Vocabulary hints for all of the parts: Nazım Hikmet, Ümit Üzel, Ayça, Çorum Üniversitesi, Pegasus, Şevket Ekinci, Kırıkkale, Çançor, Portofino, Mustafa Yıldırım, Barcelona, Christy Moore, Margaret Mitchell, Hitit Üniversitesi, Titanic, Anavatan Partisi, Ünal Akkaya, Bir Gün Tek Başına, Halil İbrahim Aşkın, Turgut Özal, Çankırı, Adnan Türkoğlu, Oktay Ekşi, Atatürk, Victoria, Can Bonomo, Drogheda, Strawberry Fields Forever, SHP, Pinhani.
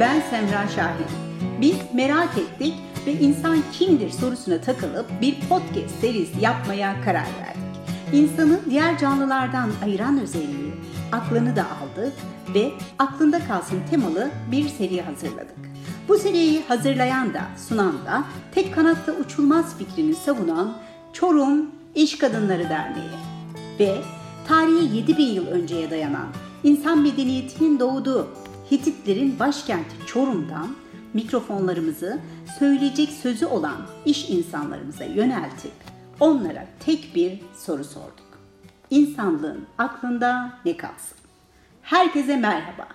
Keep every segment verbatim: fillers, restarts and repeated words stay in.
Ben Semra Şahin. Biz merak ettik ve insan kimdir sorusuna takılıp bir podcast serisi yapmaya karar verdik. İnsanı diğer canlılardan ayıran özelliği, aklını da aldık ve aklında kalsın temalı bir seri hazırladık. Bu seriyi hazırlayan da sunan da tek kanatta uçulmaz fikrini savunan Çorum İş Kadınları Derneği ve tarihi yedi bin yıl önceye dayanan insan medeniyetinin doğduğu Hititlerin başkenti Çorum'dan mikrofonlarımızı söyleyecek sözü olan iş insanlarımıza yöneltip onlara tek bir soru sorduk. İnsanlığın aklında ne kalsın? Herkese merhaba.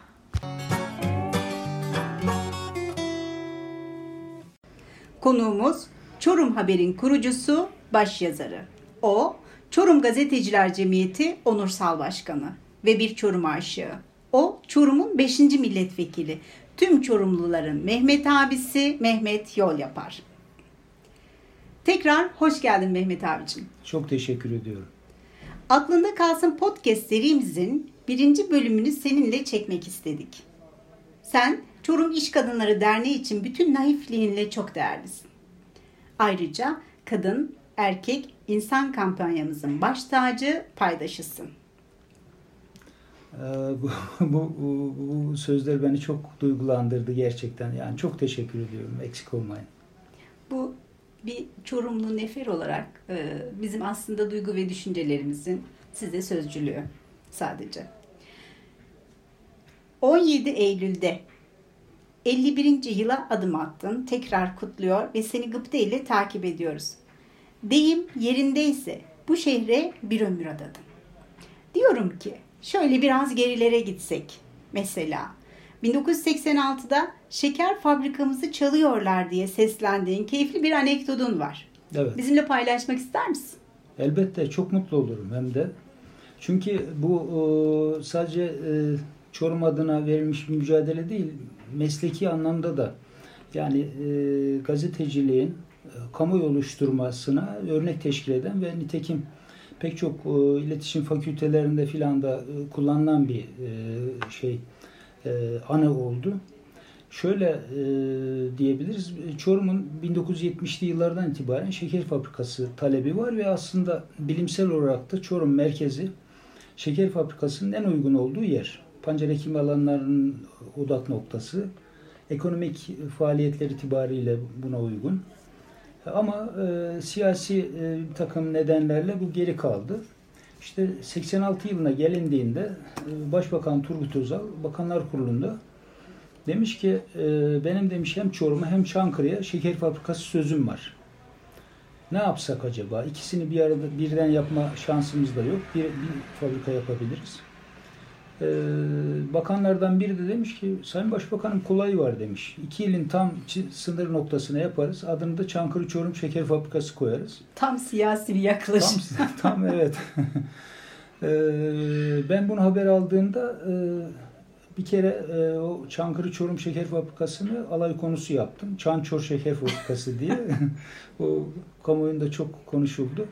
Konuğumuz Çorum Haber'in kurucusu, başyazarı. O, Çorum Gazeteciler Cemiyeti Onursal Başkanı ve bir Çorum aşığı. O, Çorum'un beşinci milletvekili. Tüm Çorumluların Mehmet abisi Mehmet Yol Yapar. Tekrar hoş geldin Mehmet abicim. Çok teşekkür ediyorum. Aklında kalsın podcast serimizin birinci bölümünü seninle çekmek istedik. Sen Çorum İş Kadınları Derneği için bütün naifliğinle çok değerlisin. Ayrıca kadın, erkek, insan kampanyamızın baş tacı, paydaşısın. Ee, bu, bu, bu, bu sözler beni çok duygulandırdı gerçekten. Yani çok teşekkür ediyorum. Eksik olmayın. Bu bir Çorumlu nefer olarak e, bizim aslında duygu ve düşüncelerimizin size sözcülüğü sadece. on yedi Eylül'de elli birinci yıla adım attın, tekrar kutluyor ve seni gıpta ile takip ediyoruz. Deyim yerindeyse bu şehre bir ömür adadın. Diyorum ki şöyle biraz gerilere gitsek. Mesela bin dokuz yüz seksen altıda şeker fabrikamızı çalıyorlar diye seslendiğin keyifli bir anekdotun var. Evet. Bizimle paylaşmak ister misin? Elbette, çok mutlu olurum hem de. Çünkü bu sadece Çorum adına verilmiş bir mücadele değil, mesleki anlamda da yani e, gazeteciliğin e, kamuoyu oluşturmasına örnek teşkil eden ve nitekim pek çok e, iletişim fakültelerinde filan da e, kullanılan bir e, şey e, ana oldu. Şöyle e, diyebiliriz, Çorum'un bin dokuz yüz yetmişli yıllardan itibaren şeker fabrikası talebi var ve aslında bilimsel olarak da Çorum merkezi şeker fabrikasının en uygun olduğu yer. Pancar-ekim alanlarının odak noktası, ekonomik faaliyetler itibariyle buna uygun. Ama e, siyasi e, bir takım nedenlerle bu geri kaldı. İşte seksen altı yılına gelindiğinde e, Başbakan Turgut Özal Bakanlar Kurulu'nda demiş ki e, benim demiş hem Çorum'a hem Çankırı'ya şeker fabrikası sözüm var. Ne yapsak acaba? İkisini bir arada birden yapma şansımız da yok. Bir, bir fabrika yapabiliriz. Ee, bakanlardan biri de demiş ki Sayın Başbakanım kolayı var demiş. İki ilin tam sınır noktasına yaparız. Adını da Çankırı Çorum Şeker Fabrikası koyarız. Tam siyasi bir yaklaşım. Tam, tam evet. ee, ben bunu haber aldığımda e, bir kere e, o Çankırı Çorum Şeker Fabrikası'nı alay konusu yaptım. Çançor Şeker Fabrikası diye. O kamuoyunda çok konuşuldu.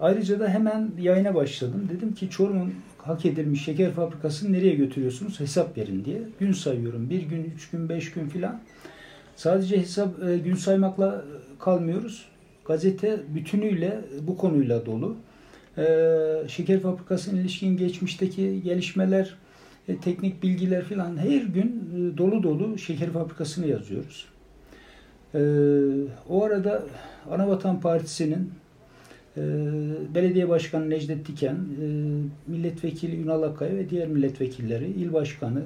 Ayrıca da hemen yayına başladım. Dedim ki Çorum'un hak edilmiş şeker fabrikasını nereye götürüyorsunuz? Hesap verin diye. Gün sayıyorum. Bir gün, üç gün, beş gün filan. Sadece hesap gün saymakla kalmıyoruz. Gazete bütünüyle bu konuyla dolu. Şeker fabrikasına ilişkin geçmişteki gelişmeler, teknik bilgiler filan her gün dolu dolu şeker fabrikasını yazıyoruz. O arada Anavatan Partisi'nin belediye başkanı Necdet Diken, milletvekili Ünal Akkaya ve diğer milletvekilleri, il başkanı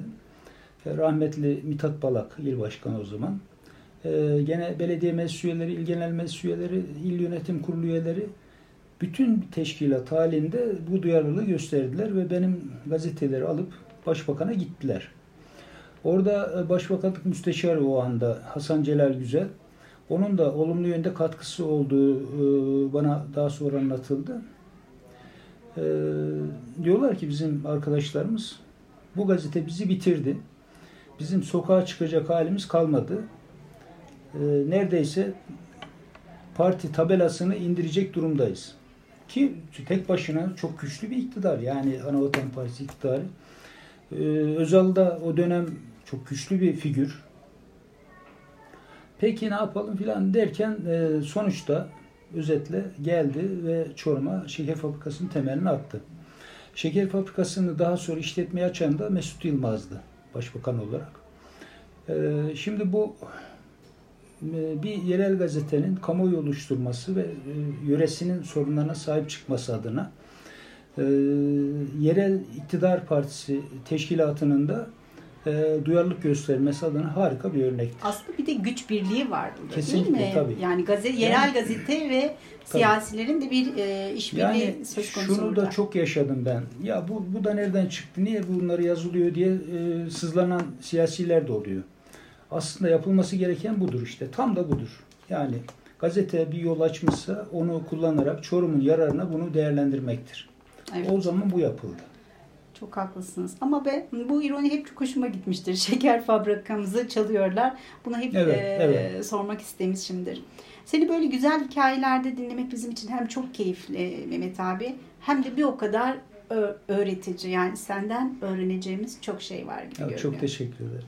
rahmetli Mitat Balak, il başkanı o zaman, gene belediye meclis üyeleri, il genel meclis üyeleri, il yönetim kurulu üyeleri bütün teşkilat halinde bu duyarlılığı gösterdiler ve benim gazeteleri alıp başbakana gittiler. Orada başbakanlık müsteşarı o anda Hasan Celal Güzel, onun da olumlu yönde katkısı olduğu bana daha sonra anlatıldı. E, diyorlar ki bizim arkadaşlarımız, bu gazete bizi bitirdi. Bizim sokağa çıkacak halimiz kalmadı. E, neredeyse parti tabelasını indirecek durumdayız. Ki tek başına çok güçlü bir iktidar. Yani Anavatan Partisi iktidarı. E, Özal da o dönem Çok güçlü bir figür. Peki ne yapalım filan derken e, sonuçta özetle geldi ve Çorum'a şeker fabrikasının temelini attı. Şeker fabrikasını daha sonra işletmeye açan da Mesut Yılmaz'dı başbakan olarak. E, şimdi bu e, bir yerel gazetenin kamuoyu oluşturması ve e, yöresinin sorunlarına sahip çıkması adına e, yerel iktidar partisi teşkilatının da E, duyarlılık göstermesi adına harika bir örnektir. Aslında bir de güç birliği var burada. Kesinlikle, değil mi? Tabii. Yani gazete, yerel yani, gazete ve tabii. siyasilerin de bir e, işbirliği yani söz konusu. Şunu burada da çok yaşadım ben. Ya bu, bu da nereden çıktı? Niye bunları yazılıyor diye e, sızlanan siyasiler de oluyor. Aslında yapılması gereken budur işte. Tam da budur. Yani gazete bir yol açmışsa onu kullanarak Çorum'un yararına bunu değerlendirmektir. Evet. O zaman bu yapıldı. Çok haklısınız. Ama be, bu ironi hep çok hoşuma gitmiştir. Şeker fabrikamızı çalıyorlar. Bunu hep evet, e, evet. sormak istemişimdir. Seni böyle güzel hikayelerde dinlemek bizim için hem çok keyifli Mehmet abi, hem de bir o kadar öğretici. Yani senden öğreneceğimiz çok şey var gibi görünüyor. Çok teşekkür ederim.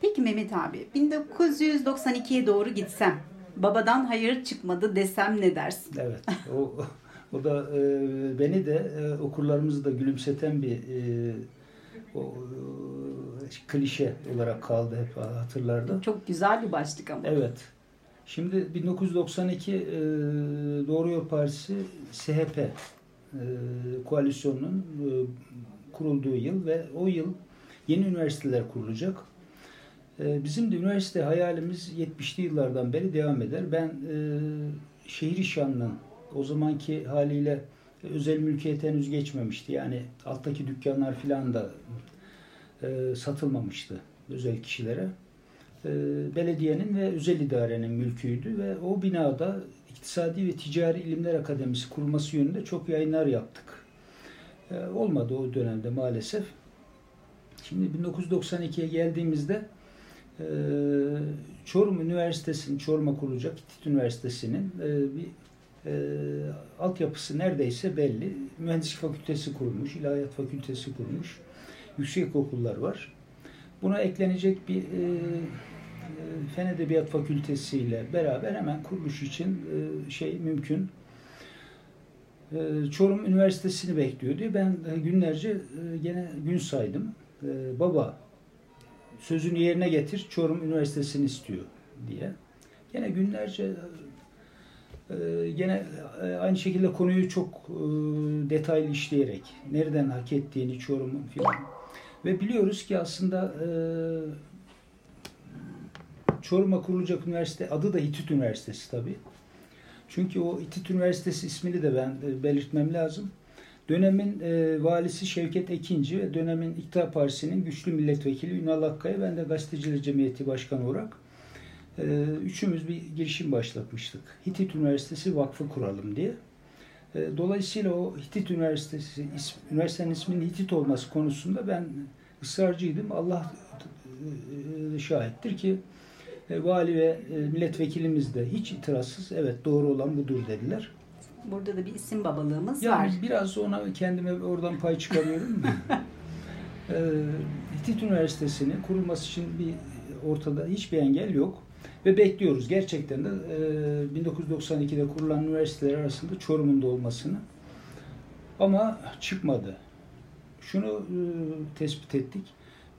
Peki Mehmet abi, bin dokuz yüz doksan ikiye doğru gitsem, babadan hayır çıkmadı desem ne dersin? Evet. O... O da e, beni de e, okurlarımızı da gülümseten bir e, o, o, klişe olarak kaldı hep hatırlarda. Çok güzel bir başlık ama. Evet. Şimdi bin dokuz yüz doksan iki e, Doğru Yol Partisi S H P e, koalisyonunun e, kurulduğu yıl ve o yıl yeni üniversiteler kurulacak. E, bizim de üniversite hayalimiz yetmişli yıllardan beri devam eder. Ben e, şehir işhanının o zamanki haliyle özel mülkiyet henüz geçmemişti. Yani alttaki dükkanlar filan da e, satılmamıştı özel kişilere. E, belediyenin ve özel idarenin mülküydü ve o binada İktisadi ve Ticari İlimler Akademisi kurulması yönünde çok yayınlar yaptık. E, olmadı o dönemde maalesef. Şimdi bin dokuz yüz doksan ikiye geldiğimizde e, Çorum Üniversitesi'nin, Çorum'a kurulacak Hitit Üniversitesi'nin e, bir E, altyapısı neredeyse belli. Mühendislik Fakültesi kurulmuş, İlahiyat Fakültesi kurulmuş, yüksek okullar var. Buna eklenecek bir e, Fen Edebiyat Fakültesi ile beraber hemen kuruluş için e, şey mümkün. E, Çorum Üniversitesi'ni bekliyor diye ben günlerce e, gene gün saydım. E, baba sözünü yerine getir, Çorum Üniversitesi'ni istiyor diye. Gene günlerce Gene aynı şekilde konuyu çok detaylı işleyerek nereden hak ettiğini Çorum'un filan ve biliyoruz ki aslında Çorum'a kurulacak üniversite adı da Hitit Üniversitesi tabii. Çünkü o Hitit Üniversitesi ismini de ben belirtmem lazım. Dönemin valisi Şevket Ekinci ve dönemin İktidar Partisi'nin güçlü milletvekili Ünal Akkaya, ben de Gazeteciler Cemiyeti Başkanı olarak üçümüz bir girişim başlatmıştık. Hitit Üniversitesi Vakfı kuralım diye. Dolayısıyla o Hitit Üniversitesi, üniversitenin isminin Hitit olması konusunda ben ısrarcıydım. Allah şahittir ki vali ve milletvekilimiz de hiç itirazsız evet doğru olan budur dediler. Burada da bir isim babalığımız yani var. Yani biraz ona kendime oradan pay çıkarıyorum. Hitit Üniversitesi'nin kurulması için bir ortada hiçbir engel yok. Ve bekliyoruz gerçekten de bin dokuz yüz doksan ikide kurulan üniversiteler arasında Çorum'un da olmasını. Ama çıkmadı. Şunu tespit ettik.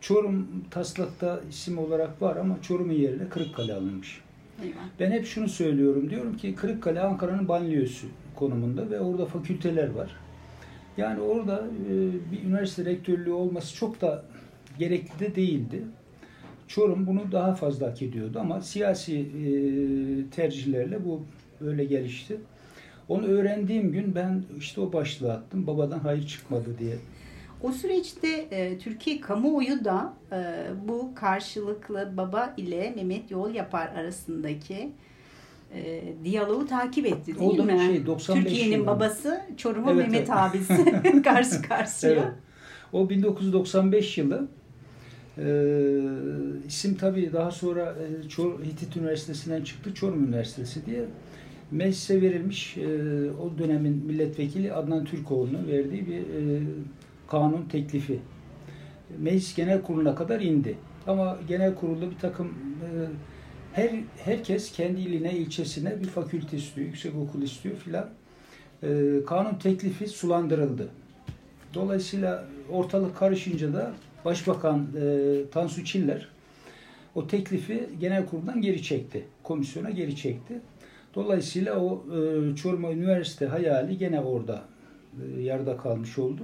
Çorum taslakta isim olarak var ama Çorum'un yerine Kırıkkale alınmış. Eyvah. Ben hep şunu söylüyorum. Diyorum ki Kırıkkale Ankara'nın banliyosu konumunda ve orada fakülteler var. Yani orada bir üniversite rektörlüğü olması çok da gerekli de değildi. Çorum bunu daha fazla hak ediyordu ama siyasi e, tercihlerle bu öyle gelişti. Onu öğrendiğim gün ben işte o başlığı attım. Babadan hayır çıkmadı diye. O süreçte e, Türkiye kamuoyu da e, bu karşılıklı baba ile Mehmet Yol Yapar arasındaki e, diyaloğu takip etti değil o mi? Şey, Türkiye'nin babası Çorum'un evet, Mehmet evet. abisi karşı karşıya. Evet. O bin dokuz yüz doksan beş yılı. Ee, isim tabii daha sonra Çor- Hitit Üniversitesi'nden çıktı Çorum Üniversitesi diye meclise verilmiş e, o dönemin milletvekili Adnan Türkoğlu'nun verdiği bir e, kanun teklifi. Meclis Genel Kurulu'na kadar indi. Ama Genel Kurulu'da bir takım e, her herkes kendi iline, ilçesine bir fakülte istiyor, yüksek okul istiyor filan. E, kanun teklifi sulandırıldı. Dolayısıyla ortalık karışınca da Başbakan e, Tansu Çiller o teklifi Genel Kurul'dan geri çekti. Komisyona geri çekti. Dolayısıyla o e, Çorum Üniversite hayali gene orada e, yarıda kalmış oldu.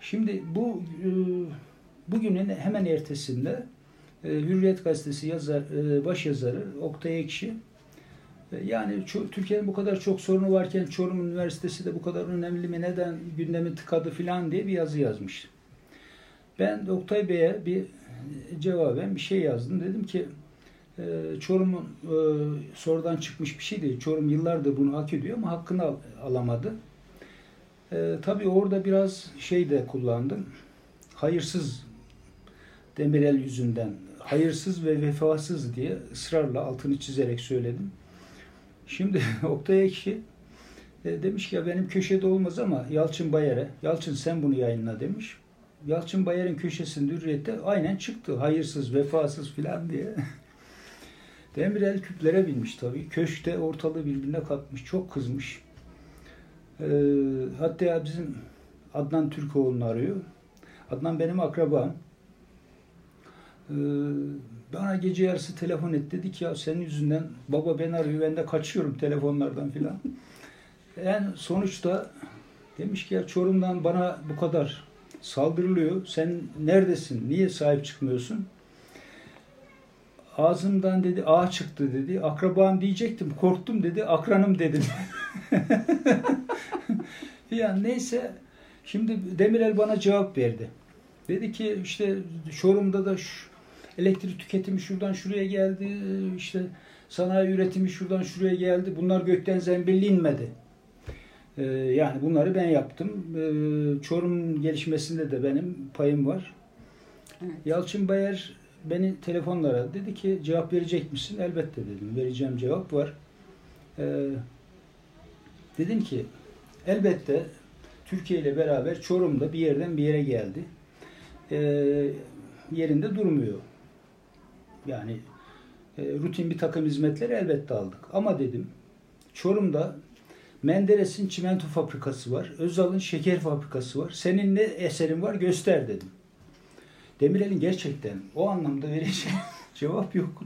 Şimdi bu e, bugünün hemen ertesinde e, Hürriyet Gazetesi yazar, e, başyazarı Oktay Ekşi e, yani Türkiye'nin bu kadar çok sorunu varken Çorum Üniversitesi de bu kadar önemli mi, neden gündemi tıkadı filan diye bir yazı yazmıştı. Ben Oktay Bey'e bir cevaben bir şey yazdım. Dedim ki e, Çorum'un e, sorudan çıkmış bir şey değil. Çorum yıllardır bunu hak ediyor ama hakkını al, alamadı. E, tabii orada biraz şey de kullandım. Hayırsız Demirel yüzünden. Hayırsız ve vefasız diye ısrarla altını çizerek söyledim. Şimdi Oktay Ekşi e, demiş ki ya benim köşede olmaz ama Yalçın Bayer'e, Yalçın sen bunu yayınla demiş. Yalçın Bayer'in köşesinde Hürriyet'te aynen çıktı. Hayırsız, vefasız filan diye. Demirel küplere binmiş tabii. Köşkte ortalığı birbirine katmış. Çok kızmış. Ee, hatta bizim Adnan Türkoğlu'nu arıyor. Adnan benim akrabam. Ee, bana gece yarısı telefon etti. Dedi ki ya senin yüzünden baba ben arıyor. Ben de kaçıyorum telefonlardan filan. Yani sonuçta demiş ki ya Çorum'dan bana bu kadar saldırılıyor. Sen neredesin? Niye sahip çıkmıyorsun? Ağzımdan dedi ağa çıktı dedi. Akrabam diyecektim. Korktum dedi. Akranım dedim. Yani neyse. Şimdi Demirel bana cevap verdi. Dedi ki işte Çorum'da da şu, elektrik tüketimi şuradan şuraya geldi. İşte sanayi üretimi şuradan şuraya geldi. Bunlar gökten zembille inmedi. Yani bunları ben yaptım. Çorum gelişmesinde de benim payım var. Evet. Yalçın Bayer beni telefonla aradı. Dedi ki cevap verecek misin? Elbette dedim. Vereceğim cevap var. Ee, dedim ki elbette Türkiye ile beraber Çorum'da bir yerden bir yere geldi. Ee, yerinde durmuyor. Yani e, rutin bir takım hizmetleri elbette aldık. Ama dedim Çorum'da Menderes'in çimento fabrikası var. Özal'ın şeker fabrikası var. Senin ne eserin var göster dedim. Demirel'in gerçekten o anlamda vereceği cevap yok.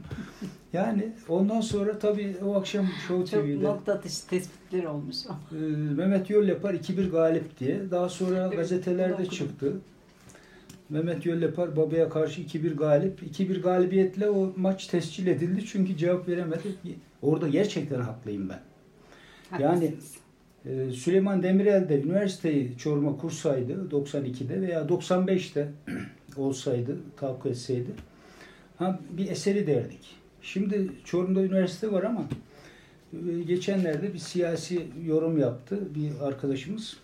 Yani ondan sonra tabii o akşam Show T V'de çok nokta atışı tespitler olmuş. E, Mehmet Yol Yapar iki bir galip diye. Daha sonra gazetelerde çıktı. Mehmet Yol Yapar Baba'ya karşı iki bir galip. iki bir galibiyetle o maç tescil edildi. Çünkü cevap veremedi. Orada gerçekten haklıyım ben. Yani Süleyman Demirel de üniversiteyi Çorum'a kursaydı doksan ikide veya doksan beşte olsaydı, tahakkuk etseydi ha, bir eseri derdik. Şimdi Çorum'da üniversite var ama geçenlerde bir siyasi yorum yaptı bir arkadaşımız.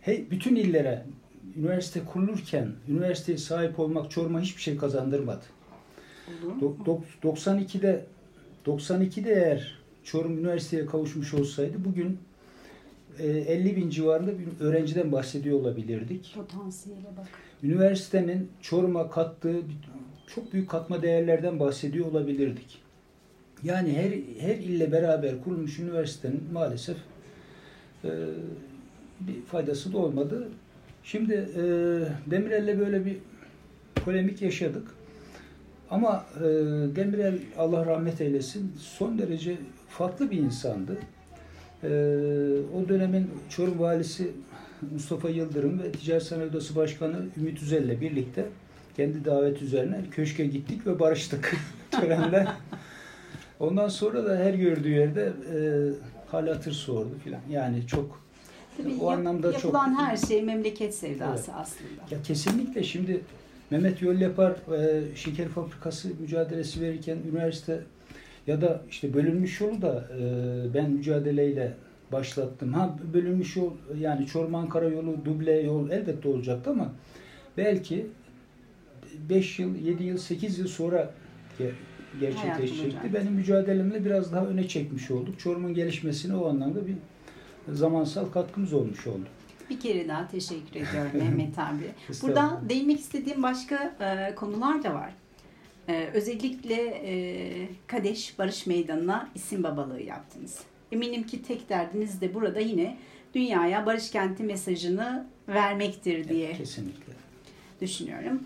Hey, bütün illere üniversite kurulurken üniversiteye sahip olmak Çorum'a hiçbir şey kazandırmadı. doksan ikide doksan ikide eğer Çorum Üniversitesi'ye kavuşmuş olsaydı bugün elli bin civarında bir öğrenciden bahsediyor olabilirdik. Potansiyele bak. Üniversitenin Çorum'a kattığı çok büyük katma değerlerden bahsediyor olabilirdik. Yani her her ille beraber kurulmuş üniversitenin maalesef e, bir faydası da olmadı. Şimdi e, Demirel'le böyle bir polemik yaşadık. Ama e, Demirel Allah rahmet eylesin son derece farklı bir insandı. E, o dönemin Çorum valisi Mustafa Yıldırım ve Ticaret Sanayi Odası Başkanı Ümit Üzel ile birlikte kendi davet üzerine köşke gittik ve barıştık törenle. Ondan sonra da her gördüğü yerde e, hal hatır sordu filan. Yani çok tabii o yap, anlamda yapılan çok yapılan her şey memleket sevdası evet. Aslında. Ya kesinlikle şimdi Mehmet Yol Yapar şeker fabrikası mücadelesi verirken üniversite ya da işte bölünmüş yolu da ben mücadeleyle başlattım. Ha bölünmüş yol yani Çorum-Ankara yolu, duble yol elbette olacaktı ama belki beş yıl, yedi yıl, sekiz yıl sonra gerçekleşecekti. Benim mücadelemle biraz daha öne çekmiş olduk. Çorum'un gelişmesine o anlamda bir zamansal katkımız olmuş oldu. bir kere daha teşekkür ediyorum Mehmet abi. Buradan değinmek istediğim başka e, konular da var. E, özellikle e, Kadeş Barış Meydanı'na isim babalığı yaptınız. Eminim ki tek derdiniz de burada yine dünyaya barış kenti mesajını vermektir diye evet, kesinlikle düşünüyorum.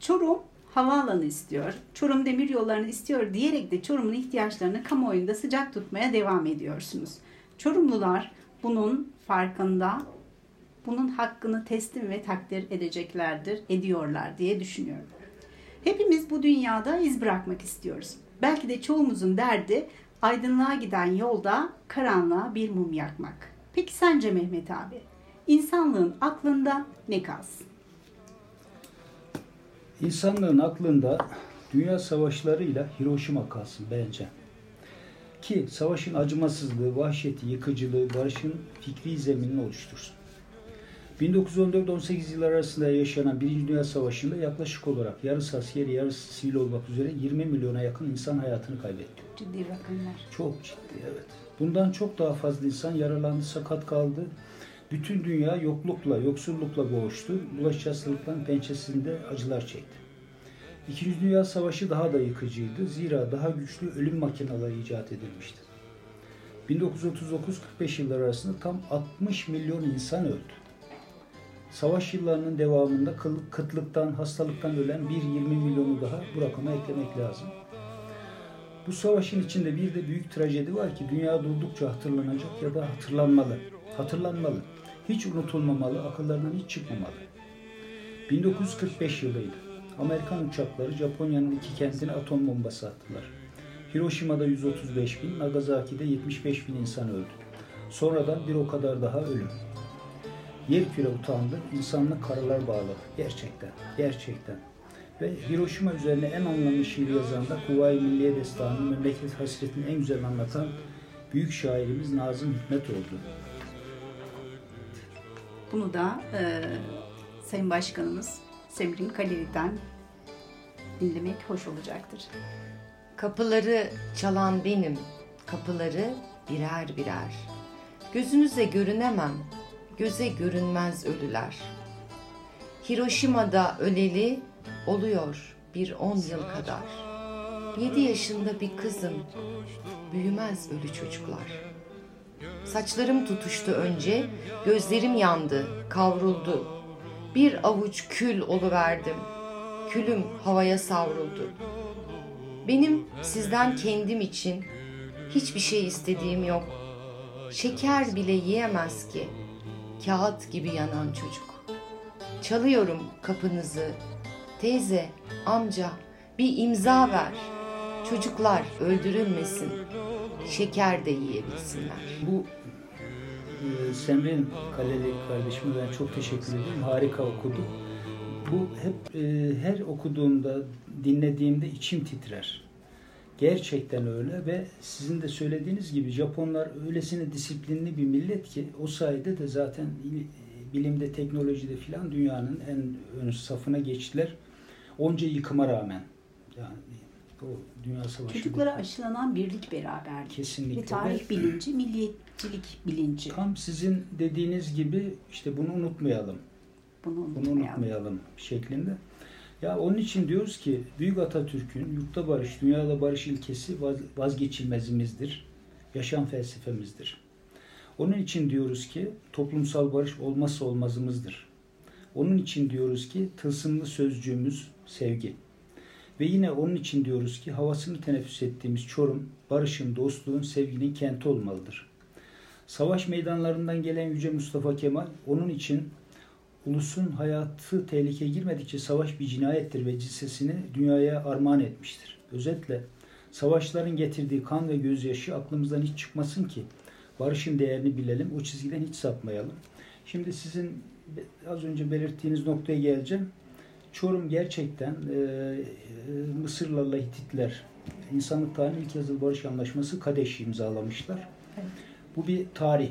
Çorum havaalanı istiyor, Çorum demir yollarını istiyor diyerek de Çorum'un ihtiyaçlarını kamuoyunda sıcak tutmaya devam ediyorsunuz. Çorumlular bunun farkında, bunun hakkını teslim ve takdir edeceklerdir, ediyorlar diye düşünüyorum. Hepimiz bu dünyada iz bırakmak istiyoruz. Belki de çoğumuzun derdi aydınlığa giden yolda karanlığa bir mum yakmak. Peki sence Mehmet abi, insanlığın aklında ne kalsın? İnsanlığın aklında dünya savaşlarıyla Hiroşima kalsın bence. Ki savaşın acımasızlığı, vahşeti, yıkıcılığı, barışın fikri zeminini oluştursun. bin dokuz yüz on dört on sekiz yılları arasında yaşanan Birinci Dünya Savaşı'nda yaklaşık olarak yarısı askeri, yarısı sivil olmak üzere yirmi milyona yakın insan hayatını kaybetti. Ciddi rakamlar. Çok ciddi, evet. Bundan çok daha fazla insan yaralandı, sakat kaldı. Bütün dünya yoklukla, yoksullukla boğuştu. Bulaşıcı hastalıkların pençesinde acılar çekti. İkinci Dünya Savaşı daha da yıkıcıydı. Zira daha güçlü ölüm makineleri icat edilmişti. bin dokuz yüz otuz dokuz kırk beş yılları arasında tam altmış milyon insan öldü. Savaş yıllarının devamında kıtlıktan, hastalıktan ölen bir yirmi milyonu daha bu rakama eklemek lazım. Bu savaşın içinde bir de büyük trajedi var ki dünya durdukça hatırlanacak ya da hatırlanmalı. Hatırlanmalı, hiç unutulmamalı, akıllarından hiç çıkmamalı. bin dokuz yüz kırk beş yılıydı. Amerikan uçakları Japonya'nın iki kentine atom bombası attılar. Hiroşima'da yüz otuz beş bin, Nagasaki'de yetmiş beş bin insan öldü. Sonradan bir o kadar daha ölüm. Yerküre utandı, insanlık karalar bağladı. Gerçekten, gerçekten. Ve Hiroşima üzerine en anlamlı şiir yazan da Kuvay Milliye Destanı, memleket hasretini en güzel anlatan büyük şairimiz Nazım Hikmet oldu. Bunu da e, Sayın Başkanımız Semra Kaleli'den dinlemek hoş olacaktır. Kapıları çalan benim, kapıları birer birer. Gözünüze görünemem, göze görünmez ölüler. Hiroşima'da öleli oluyor bir on yıl kadar. Yedi yaşında bir kızım, büyümez ölü çocuklar. Saçlarım tutuştu önce, gözlerim yandı, kavruldu. Bir avuç kül oluverdim, külüm havaya savruldu. Benim sizden kendim için hiçbir şey istediğim yok. Şeker bile yiyemez ki, kağıt gibi yanan çocuk. Çalıyorum kapınızı, teyze, amca bir imza ver. Çocuklar öldürülmesin, şeker de yiyebilsinler. Bu e, Semra Kaleli kardeşime ben çok teşekkür ederim. Harika okudu. Bu hep e, her okuduğumda, dinlediğimde içim titrer. Gerçekten öyle ve sizin de söylediğiniz gibi Japonlar öylesine disiplinli bir millet ki o sayede de zaten bilimde, teknolojide filan dünyanın en ön safına geçtiler. Onca yıkıma rağmen. Yani o dünya savaşı. Çocuklara bir... aşılanan birlik, beraberlik. Kesinlikle. Ve tarih bilinci, milliyetçilik bilinci. Tam sizin dediğiniz gibi işte bunu unutmayalım. Bunu unutmayalım. Bunu unutmayalım şeklinde. Ya onun için diyoruz ki Büyük Atatürk'ün yurtta barış, dünyada barış ilkesi vazgeçilmezimizdir. Yaşam felsefemizdir. Onun için diyoruz ki toplumsal barış olmazsa olmazımızdır. Onun için diyoruz ki tılsımlı sözcüğümüz sevgi. Ve yine onun için diyoruz ki havasını teneffüs ettiğimiz Çorum, barışın, dostluğun, sevginin kenti olmalıdır. Savaş meydanlarından gelen Yüce Mustafa Kemal, onun için ulusun hayatı tehlikeye girmedikçe savaş bir cinayettir ve cissesini dünyaya armağan etmiştir. Özetle savaşların getirdiği kan ve gözyaşı aklımızdan hiç çıkmasın ki barışın değerini bilelim, o çizgiden hiç sapmayalım. Şimdi sizin az önce belirttiğiniz noktaya geleceğim. Çorum gerçekten e, Mısırlarla Hititler insanlık tarihinin ilk yazılı barış anlaşması Kadeş'i imzalamışlar. Evet. Bu bir tarih.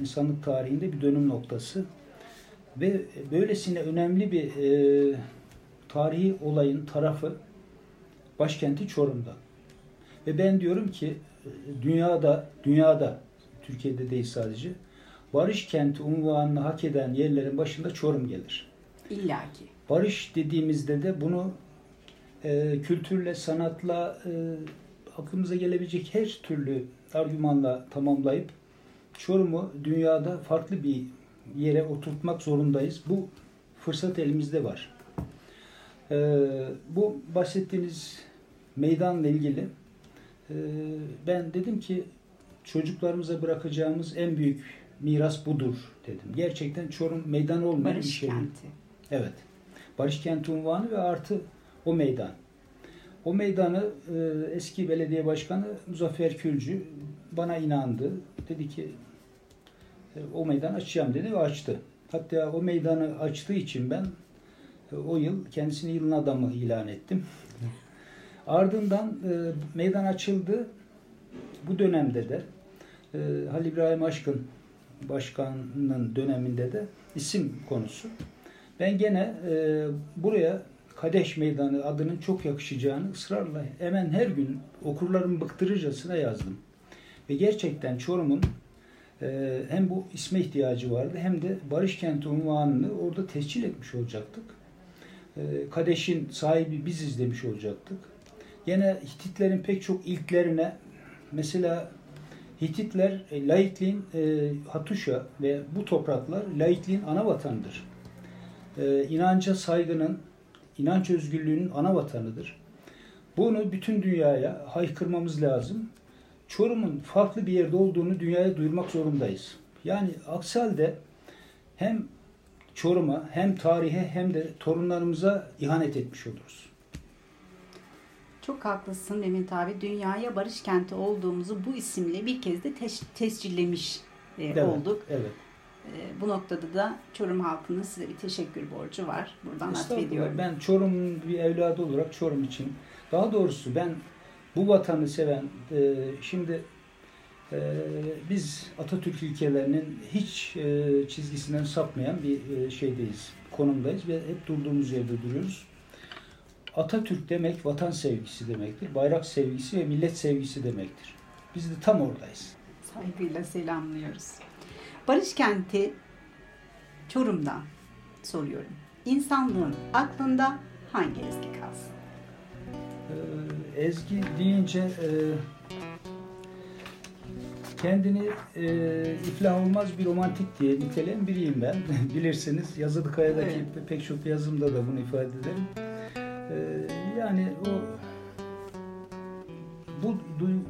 İnsanlık tarihinde bir dönüm noktası. Ve böylesine önemli bir e, tarihi olayın tarafı başkenti Çorum'da. Ve ben diyorum ki dünyada, dünyada, Türkiye'de değil sadece, barış kenti unvanını hak eden yerlerin başında Çorum gelir. İlla ki. Barış dediğimizde de bunu e, kültürle, sanatla, e, aklımıza gelebilecek her türlü argümanla tamamlayıp Çorum'u dünyada farklı bir yere oturtmak zorundayız. Bu fırsat elimizde var. E, bu bahsettiğiniz meydanla ilgili e, ben dedim ki çocuklarımıza bırakacağımız en büyük miras budur dedim. Gerçekten Çorum meydan olmayan bir şey. Barış kenti. Evet. Barış kenti unvanı ve artı o meydan. O meydanı e, eski belediye başkanı Muzaffer Külcü bana inandı. Dedi ki e, o meydanı açacağım dedi ve açtı. Hatta o meydanı açtığı için ben e, o yıl kendisini yılın adamı ilan ettim. Ardından e, meydan açıldı. Bu dönemde de e, Halil İbrahim Aşkın başkanının döneminde de isim konusu. Ben gene e, buraya Kadeş Meydanı adının çok yakışacağını ısrarla hemen her gün okurlarımı bıktırırcasına yazdım. Ve gerçekten Çorum'un e, hem bu isme ihtiyacı vardı hem de Barış Kenti unvanını orada tescil etmiş olacaktık. E, Kadeş'in sahibi biziz demiş olacaktık. Gene Hititlerin pek çok ilklerine, mesela Hititler e, laikliğin e, Hatuşa ve bu topraklar laikliğin ana vatanıdır. E, inanca saygının, inanç özgürlüğünün ana vatanıdır. Bunu bütün dünyaya haykırmamız lazım. Çorum'un farklı bir yerde olduğunu dünyaya duyurmak zorundayız. Yani aksi halde hem Çorum'a hem tarihe hem de torunlarımıza ihanet etmiş oluruz. Çok haklısın Mehmet abi. Dünyaya barış kenti olduğumuzu bu isimle bir kez de tes- tescillemiş e, evet, olduk. Evet. E, bu noktada da Çorum halkının size bir teşekkür borcu var. Buradan atfediyorum. Ben Çorum'un bir evladı olarak Çorum için, daha doğrusu ben bu vatanı seven, e, şimdi e, biz Atatürk ilkelerinin hiç e, çizgisinden sapmayan bir e, şeydeyiz, konumdayız ve hep durduğumuz yerde duruyoruz. Atatürk demek vatan sevgisi demektir. Bayrak sevgisi ve millet sevgisi demektir. Biz de tam oradayız. Saygıyla selamlıyoruz. Barış Kenti Çorum'dan soruyorum. İnsanlığın aklında hangi ezgi kalsın? Ee, ezgi deyince e, kendini e, iflah olmaz bir romantik diye niteleyen biriyim ben. Bilirsiniz Yazıdıkaya'daki evet. Pek çok yazımda da bunu ifade ederim. Yani o bu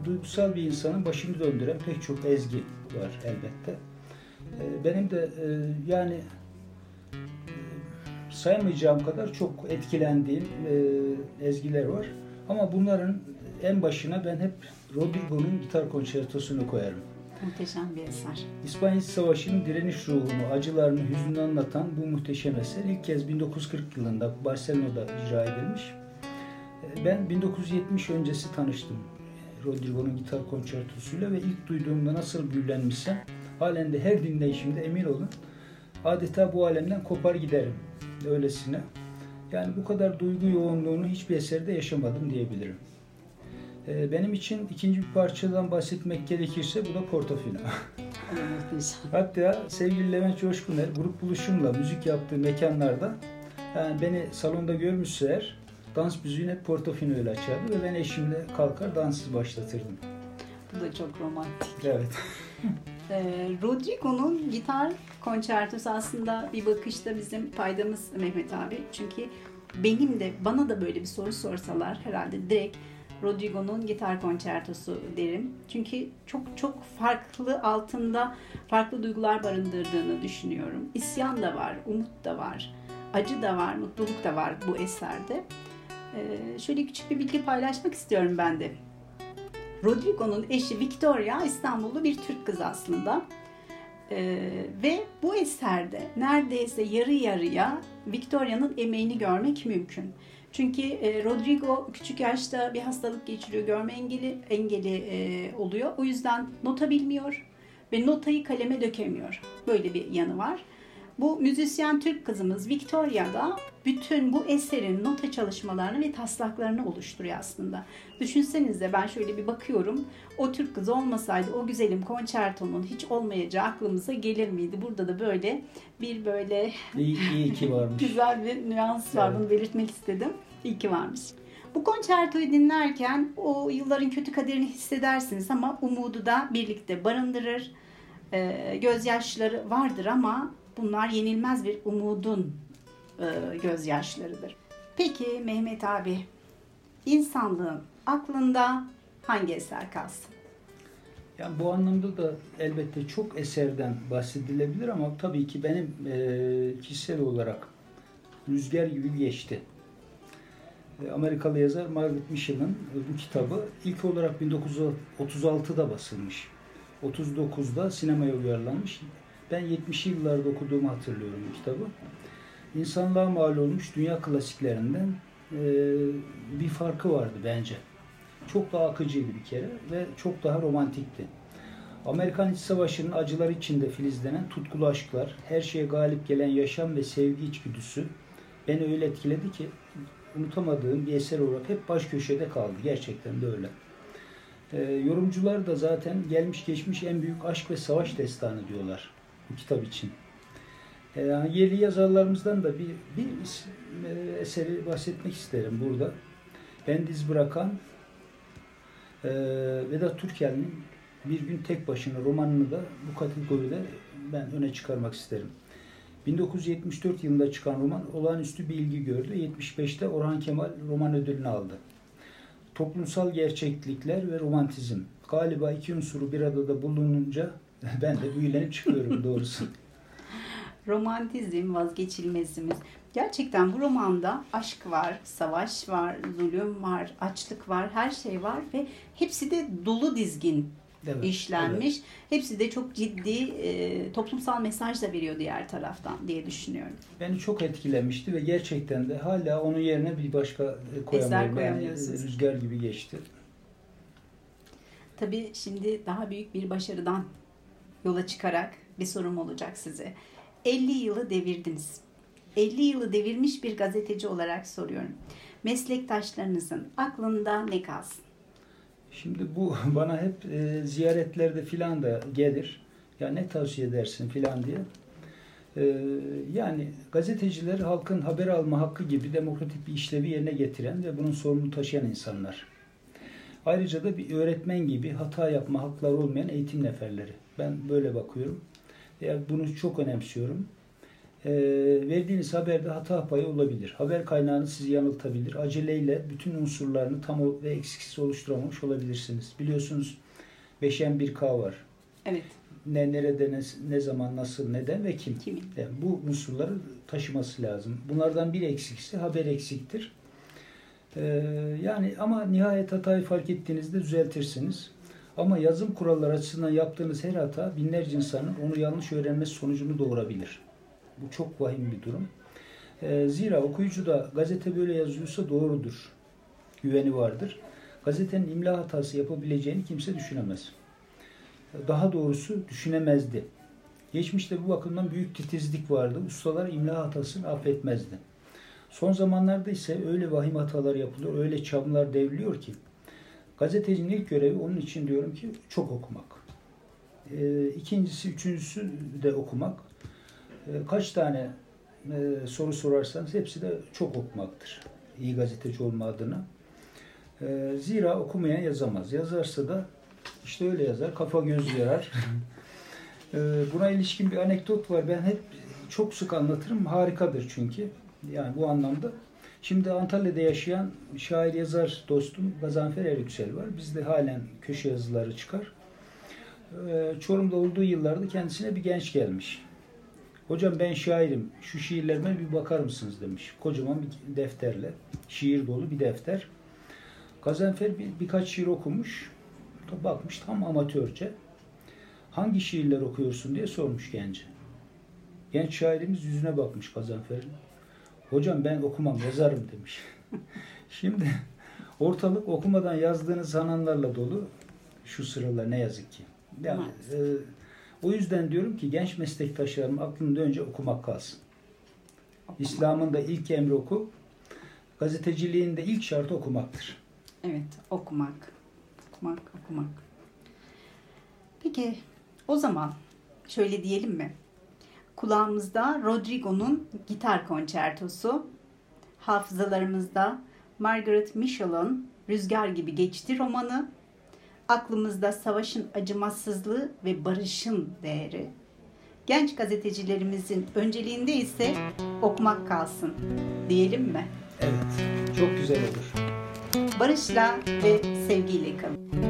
duygusal bir insanın başını döndüren pek çok ezgi var elbette. Benim de yani saymayacağım kadar çok etkilendiğim ezgiler var. Ama bunların en başına ben hep Rodrigo'nun Gitar Konçertosunu koyarım. Muhteşem bir eser. İspanya İç Savaşı'nın direniş ruhunu, acılarını, hüznünü anlatan bu muhteşem eser ilk kez bin dokuz yüz kırk yılında Barcelona'da icra edilmiş. Ben bin dokuz yüz yetmiş öncesi tanıştım Rodrigo'nun Gitar Konçertosu'yla ve ilk duyduğumda nasıl büyülenmişsem halen de her dinleyişimde emin olun adeta bu alemden kopar giderim öylesine. Yani bu kadar duygu yoğunluğunu hiçbir eserde yaşamadım diyebilirim. Benim için ikinci bir parçadan bahsetmek gerekirse bu da Portofino. Hatta sevgili Levent Coşkuner grup buluşumla müzik yaptığı mekanlarda yani beni salonda görmüşse eğer dans müziğini hep Portofino ile açardı ve ben eşimle kalkar danssız başlatırdım. Bu da çok romantik. Evet. e, Rodrigo'nun Gitar Konçertosu aslında bir bakışta bizim paydamız Mehmet abi. Çünkü benim de bana da böyle bir soru sorsalar herhalde direkt Rodrigo'nun Gitar Konçertosu derim. Çünkü çok çok farklı altında farklı duygular barındırdığını düşünüyorum. İsyan da var, umut da var, acı da var, mutluluk da var bu eserde. Ee, şöyle küçük bir bilgi paylaşmak istiyorum ben de. Rodrigo'nun eşi Victoria İstanbullu bir Türk kız aslında. Ee, ve bu eserde neredeyse yarı yarıya Victoria'nın emeğini görmek mümkün. Çünkü Rodrigo küçük yaşta bir hastalık geçiriyor, görme engeli, engeli oluyor. O yüzden nota bilmiyor ve notayı kaleme dökemiyor. Böyle bir yanı var. Bu müzisyen Türk kızımız Victoria da bütün bu eserin nota çalışmalarını ve taslaklarını oluşturuyor aslında. Düşünsenize, ben şöyle bir bakıyorum, o Türk kızı olmasaydı o güzelim konçertonun hiç olmayacağı aklımıza gelir miydi? Burada da böyle bir böyle iyi, iyi ki varmış. Güzel bir nüans var, evet. Bunu belirtmek istedim. İyi ki varmış. Bu konçertoyu dinlerken o yılların kötü kaderini hissedersiniz ama umudu da birlikte barındırır. E, gözyaşları vardır ama bunlar yenilmez bir umudun e, gözyaşlarıdır. Peki Mehmet abi, insanlığın aklında hangi eser kalsın? Yani bu anlamda da elbette çok eserden bahsedilebilir ama tabii ki benim e, kişisel olarak Rüzgar Gibi Geçti. Amerikalı yazar Margaret Mitchell'ın bu kitabı ilk olarak bin dokuz yüz otuz altıda basılmış. otuz dokuzda sinemaya uyarlanmış. Ben yetmişli yıllarda okuduğumu hatırlıyorum bu kitabı. İnsanlığa mal olmuş dünya klasiklerinden bir farkı vardı bence. Çok daha akıcıydı bir kere ve çok daha romantikti. Amerikan İç Savaşı'nın acıları içinde filizlenen tutkulu aşklar, her şeye galip gelen yaşam ve sevgi içgüdüsü beni öyle etkiledi ki unutamadığım bir eser olarak hep baş köşede kaldı. Gerçekten de öyle. E, yorumcular da zaten gelmiş geçmiş en büyük aşk ve savaş destanı diyorlar bu kitap için. E, yerli yazarlarımızdan da bir, bir eseri bahsetmek isterim burada. Bendiz bırakan e, Vedat Türkel'in Bir Gün Tek Başına romanını da bu kategoride ben öne çıkarmak isterim. bin dokuz yüz yetmiş dört yılında çıkan roman olağanüstü bir ilgi gördü. yetmiş beşte Orhan Kemal roman ödülünü aldı. Toplumsal gerçeklikler ve romantizm. Galiba iki unsuru bir arada bulununca ben de büyülenip çıkıyorum doğrusu. Romantizm vazgeçilmezimiz. Gerçekten bu romanda aşk var, savaş var, zulüm var, açlık var, her şey var ve hepsi de dolu dizgin. Evet, işlenmiş. Evet. Hepsi de çok ciddi e, toplumsal mesaj da veriyor diğer taraftan diye düşünüyorum. Beni çok etkilemişti ve gerçekten de hala onun yerine bir başka koyamıyorum. Yani Rüzgar Gibi Geçti. Tabii şimdi daha büyük bir başarıdan yola çıkarak bir sorum olacak size. elli yılı devirdiniz. elli yılı devirmiş bir gazeteci olarak soruyorum. Meslektaşlarınızın aklında ne kalsın? Şimdi bu bana hep e, ziyaretlerde filan da gelir. Ya ne tavsiye edersin filan diye. E, yani gazeteciler halkın haber alma hakkı gibi demokratik bir işlevi yerine getiren ve bunun sorumluluğunu taşıyan insanlar. Ayrıca da bir öğretmen gibi hata yapma hakları olmayan eğitim neferleri. Ben böyle bakıyorum. E, bunu çok önemsiyorum. E, verdiğiniz haberde hata payı olabilir. Haber kaynağını sizi yanıltabilir. Aceleyle bütün unsurlarını tam ve eksiksiz oluşturamamış olabilirsiniz. Biliyorsunuz beş M bir K var. Evet. Ne, nerede, ne, ne zaman, nasıl, neden ve kim? Kimin? Yani bu unsurları taşıması lazım. Bunlardan bir eksikse haber eksiktir. E, yani ama nihayet hatayı fark ettiğinizde düzeltirsiniz. Ama yazım kuralları açısından yaptığınız her hata binlerce insanın onu yanlış öğrenmesi sonucunu doğurabilir. Bu çok vahim bir durum. Zira okuyucu da gazete böyle yazıyorsa doğrudur güveni vardır. Gazetenin imla hatası yapabileceğini kimse düşünemez. Daha doğrusu düşünemezdi. Geçmişte bu bakımdan büyük titizlik vardı. Ustalar imla hatasını affetmezdi. Son zamanlarda ise öyle vahim hatalar yapılıyor, öyle çamlar devriliyor ki gazetecinin ilk görevi onun için diyorum ki çok okumak. İkincisi, üçüncüsü de okumak. Kaç tane e, soru sorarsanız hepsi de çok okumaktır. İyi gazeteci olma adına. E, zira okumayan yazamaz. Yazarsa da işte öyle yazar. Kafa göz yarar. e, buna ilişkin bir anekdot var. Ben hep çok sık anlatırım. Harikadır çünkü. Yani bu anlamda. Şimdi Antalya'da yaşayan şair yazar dostum Gazanfer Eryüksel var. Bizde halen köşe yazıları çıkar. E, Çorum'da olduğu yıllarda kendisine bir genç gelmiş. Hocam ben şairim, şu şiirlerime bir bakar mısınız demiş. Kocaman bir defterle, şiir dolu bir defter. Gazanfer bir, birkaç şiir okumuş, bakmış tam amatörce. Hangi şiirler okuyorsun diye sormuş gence. Genç şairimiz yüzüne bakmış Gazanfer'in. Hocam ben okumam, yazarım demiş. Şimdi ortalık okumadan yazdığınız sananlarla dolu şu sıralar ne yazık ki. Yani, o yüzden diyorum ki genç meslektaşlarım aklımda önce okumak kalsın. İslam'ın da ilk emri oku, gazeteciliğin de ilk şartı okumaktır. Evet, okumak. Okumak, okumak. Peki, o zaman şöyle diyelim mi? Kulağımızda Rodrigo'nun Gitar Konçertosu, hafızalarımızda Margaret Mitchell'ın Rüzgar Gibi Geçti romanı, aklımızda savaşın acımasızlığı ve barışın değeri. Genç gazetecilerimizin önceliğinde ise okumak kalsın diyelim mi? Evet, çok güzel olur. Barışla ve sevgiyle kalın.